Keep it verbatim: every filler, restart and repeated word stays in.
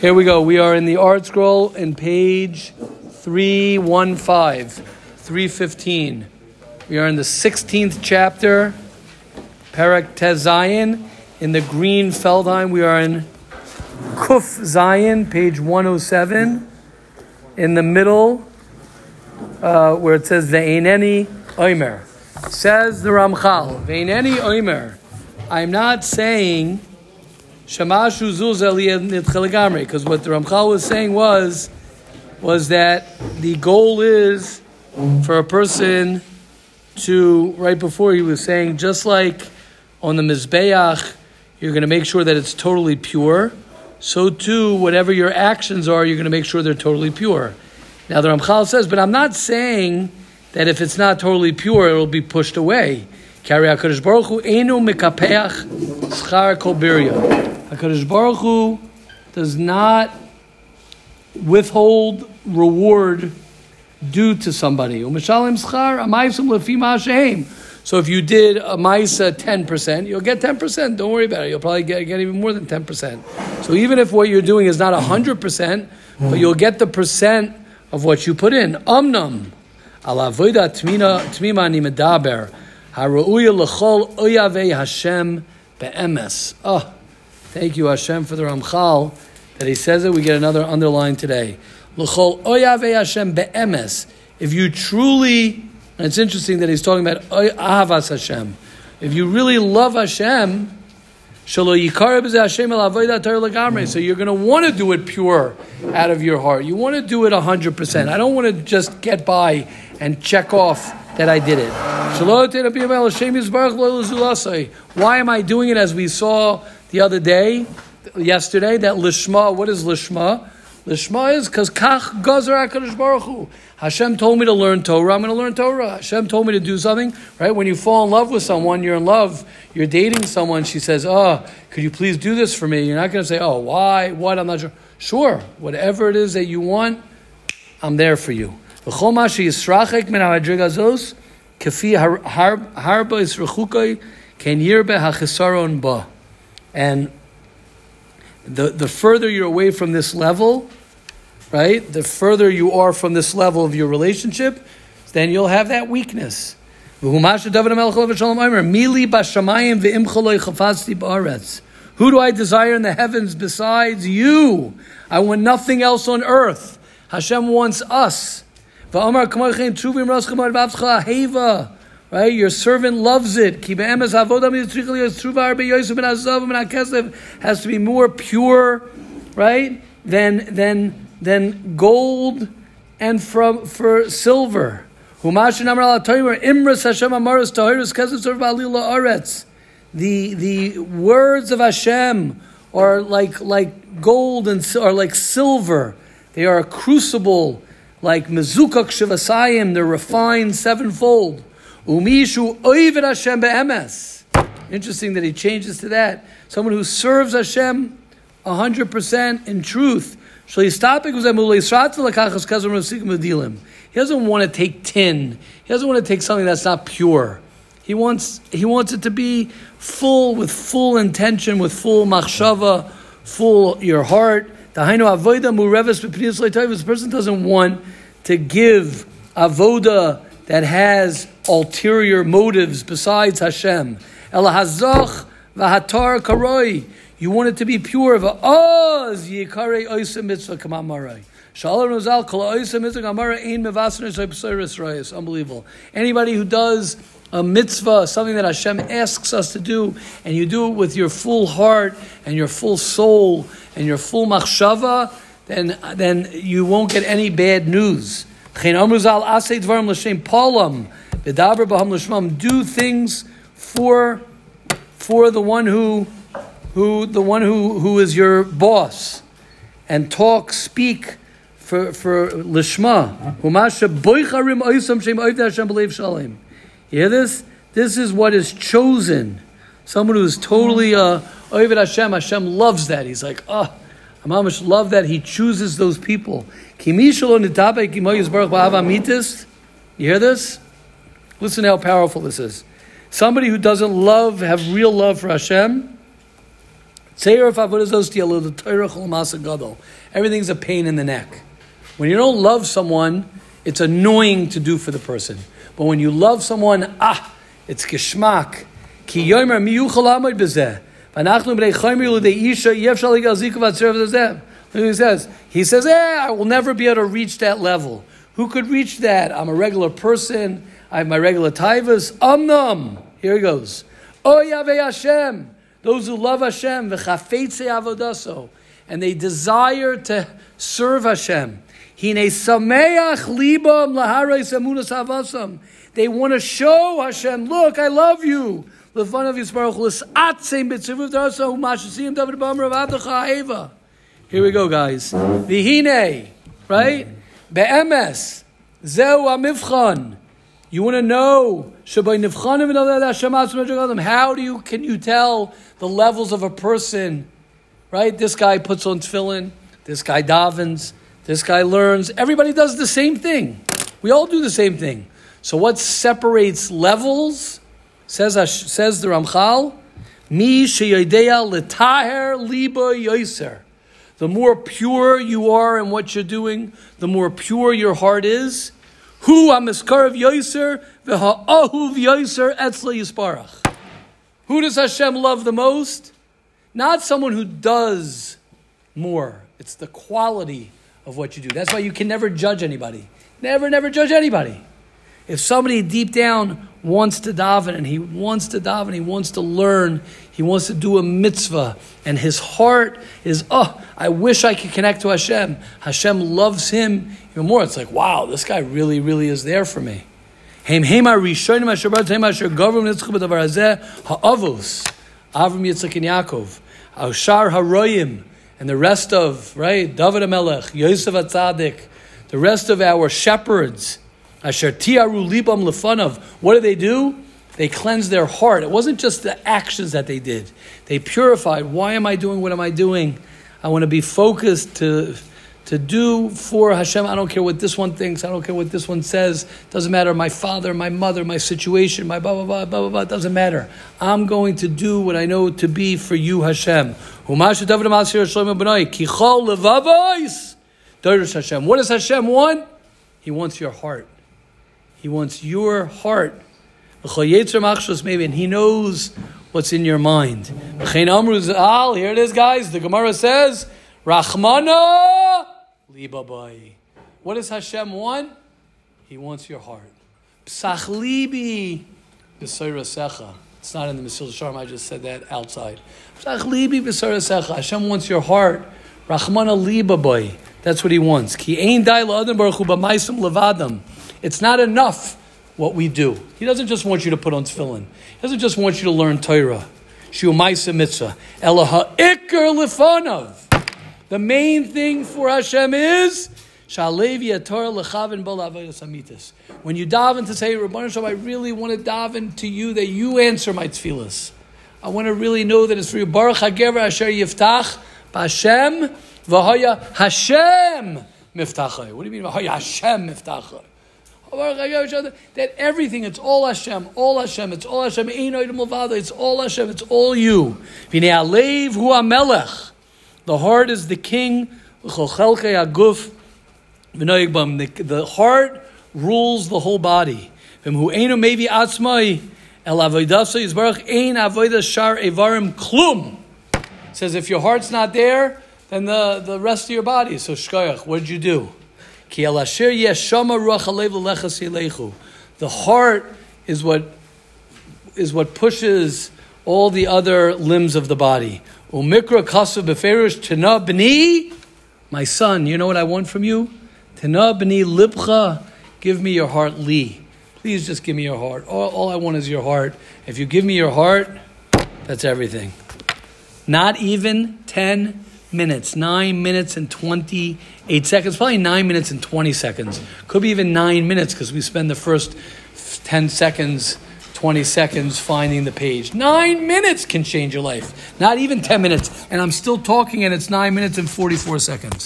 Here we go. We are in the Art Scroll in page three fifteen, three fifteen. We are in the sixteenth chapter, Perak Te Zion. In the green Feldheim, we are in Kuf Zayin, page one oh seven. In the middle, uh, where it says, Ve'eneni oimer. Says the Ramchal, Ve'eneni oimer. I'm not saying... because what the Ramchal was saying was, was that the goal is for a person to, right before he was saying, just like on the Mizbeach, you're going to make sure that it's totally pure, so too, whatever your actions are, you're going to make sure they're totally pure. Now the Ramchal says, but I'm not saying that if it's not totally pure, it'll be pushed away. HaKadosh Baruch Hu einu mekapeach schar kol birya. HaKadosh Baruch Hu does not withhold reward due to somebody. So if you did a Maisa ten percent, you'll get ten percent. Don't worry about it. You'll probably get, get even more than ten percent. So even if what you're doing is not one hundred percent, but you'll get the percent of what you put in. Amnam. Ala avoda tmima ani medaber. Ha'ra'uya l'chol oyave Hashem be'emes. Oh. Thank you, Hashem, for the Ramchal that he says it. We get another underline today. L'chol oyave Hashem be'emes. If you truly, and it's interesting that he's talking about Ahavas Hashem. If you really love Hashem, shelo yikareh b'zeh Hashem el avodah Torah legamrei. So you're going to want to do it pure out of your heart. You want to do it one hundred percent. I don't want to just get by and check off that I did it. Why am I doing it? As we saw the other day, yesterday, that Lishmah, what is Lishmah? Lishmah is because Kach Gazer HaKadosh Baruch Hu. Hashem told me to learn Torah, I'm going to learn Torah. Hashem told me to do something, right? When you fall in love with someone, you're in love, you're dating someone, she says, oh, could you please do this for me? You're not going to say, oh, why, what, I'm not sure. Sure, whatever it is that you want, I'm there for you. And the the further you're away from this level, right, the further you are from this level of your relationship, then you'll have that weakness. Who do I desire in the heavens besides you? I want nothing else on earth. Hashem wants us. Right, your servant loves it. Has to be more pure, right, than than than gold and from for silver. The the words of Hashem are like like gold and are like silver. They are a crucible, like mezukah shivasayim. They're refined sevenfold. Interesting that he changes to that. Someone who serves Hashem one hundred percent in truth. He doesn't want to take tin. He doesn't want to take something that's not pure. He wants he wants it to be full, with full intention, with full machshava, full your heart. This person doesn't want to give avoda that has ulterior motives besides Hashem. You want it to be pure. Unbelievable. Anybody who does a mitzvah, something that Hashem asks us to do, and you do it with your full heart and your full soul and your full machshava, then, then you won't get any bad news. Do things for for the one who who the one who, who is your boss, and talk, speak for for Lishma. You hear this? This is what is chosen. Someone who is totally uh Oyaved Hashem. Hashem loves that. He's like, ah. Oh. Amamish love that he chooses those people. You hear this? Listen how powerful this is. Somebody who doesn't love, have real love for Hashem, Everything's a pain in the neck. When you don't love someone, it's annoying to do for the person. But when you love someone, ah, it's geshmach. He says, he says, eh, I will never be able to reach that level. Who could reach that? I'm a regular person. I have my regular taivas. Amnam. Here he goes. Oyave Hashem. Those who love Hashem, v'chafeitze avodaso, and they desire to serve Hashem. Hine sameach libam lahareis emunas havasam. They want to show Hashem, look, I love you. Here we go, guys. V'hine, right? Be'emes, zeu amivchan. You want to know, how do you, can you tell the levels of a person, right? This guy puts on tefillin, this guy davens, this guy learns. Everybody does the same thing. We all do the same thing. So what separates levels, says says the Ramchal, mi sheyodeya letaher libo yoser. The more pure you are in what you're doing, the more pure your heart is. Who amiskarav yoser v'ha'ahuv yoser etzle yisparach. Who does Hashem love the most? Not someone who does more. It's the quality of what you do. That's why you can never judge anybody. Never, never judge anybody. If somebody deep down wants to daven and he wants to daven, he wants to learn, he wants to do a mitzvah, and his heart is, oh, I wish I could connect to Hashem. Hashem loves him even more. It's like, wow, this guy really, really is there for me. Ha'avos, Avram Yitzchak and Yaakov, Ashar Haroyim, and the rest of, right, David Melech, Yosef Tzaddik, the rest of our shepherds, Asher tiaru libam lefanav. What do they do? They cleanse their heart. It wasn't just the actions that they did. They purified. Why am I doing what am I doing? I want to be focused to, to do for Hashem. I don't care what this one thinks. I don't care what this one says. Doesn't matter. My father, my mother, my situation, my blah, blah, blah, blah, blah, blah. It doesn't matter. I'm going to do what I know to be for you, Hashem. What does Hashem want? He wants your heart. He wants your heart. And he knows what's in your mind. Here it is, guys. The Gemara says, Rachmana liba ba'i. What does Hashem want? He wants your heart. Psach libi b'say rasecha. It's not in the Mesilas Yesharim. I just said that outside. Psach libi b'say rasecha. Hashem wants your heart. Rachmana liba ba'i. That's what he wants. Ki ein dai la'adam baruch hu b'maisam levadam. It's not enough what we do. He doesn't just want you to put on tefillin. He doesn't just want you to learn Torah. Shumayi Semitza. Eloha Iker Lephanav. The main thing for Hashem is sha'alevi Torah lechavin b'lavayos hamitis. When you daven to say, Ribbono Shel Olam, I really want to daven to you that you answer my tefillas. I want to really know that it's for you. Baruch HaGever Asher Yiftach B'Hashem V'Hoya Hashem Miftachai. What do you mean V'Hoya Hashem Miftachai? That everything, it's all Hashem, all Hashem, it's all Hashem, it's all Hashem, it's all you. The heart is the king. The heart rules the whole body. It says if your heart's not there, then the, the rest of your body. So Shkoyach, what did you do? The heart is what is what pushes all the other limbs of the body. My son, you know what I want from you? Give me your heart, Li. Please just give me your heart. All, all I want is your heart. If you give me your heart, that's everything. Not even ten minutes, nine minutes and twenty-eight seconds, probably nine minutes and twenty seconds. Could be even nine minutes because we spend the first ten seconds, twenty seconds finding the page. Nine minutes can change your life, not even ten minutes. And I'm still talking and it's nine minutes and forty-four seconds.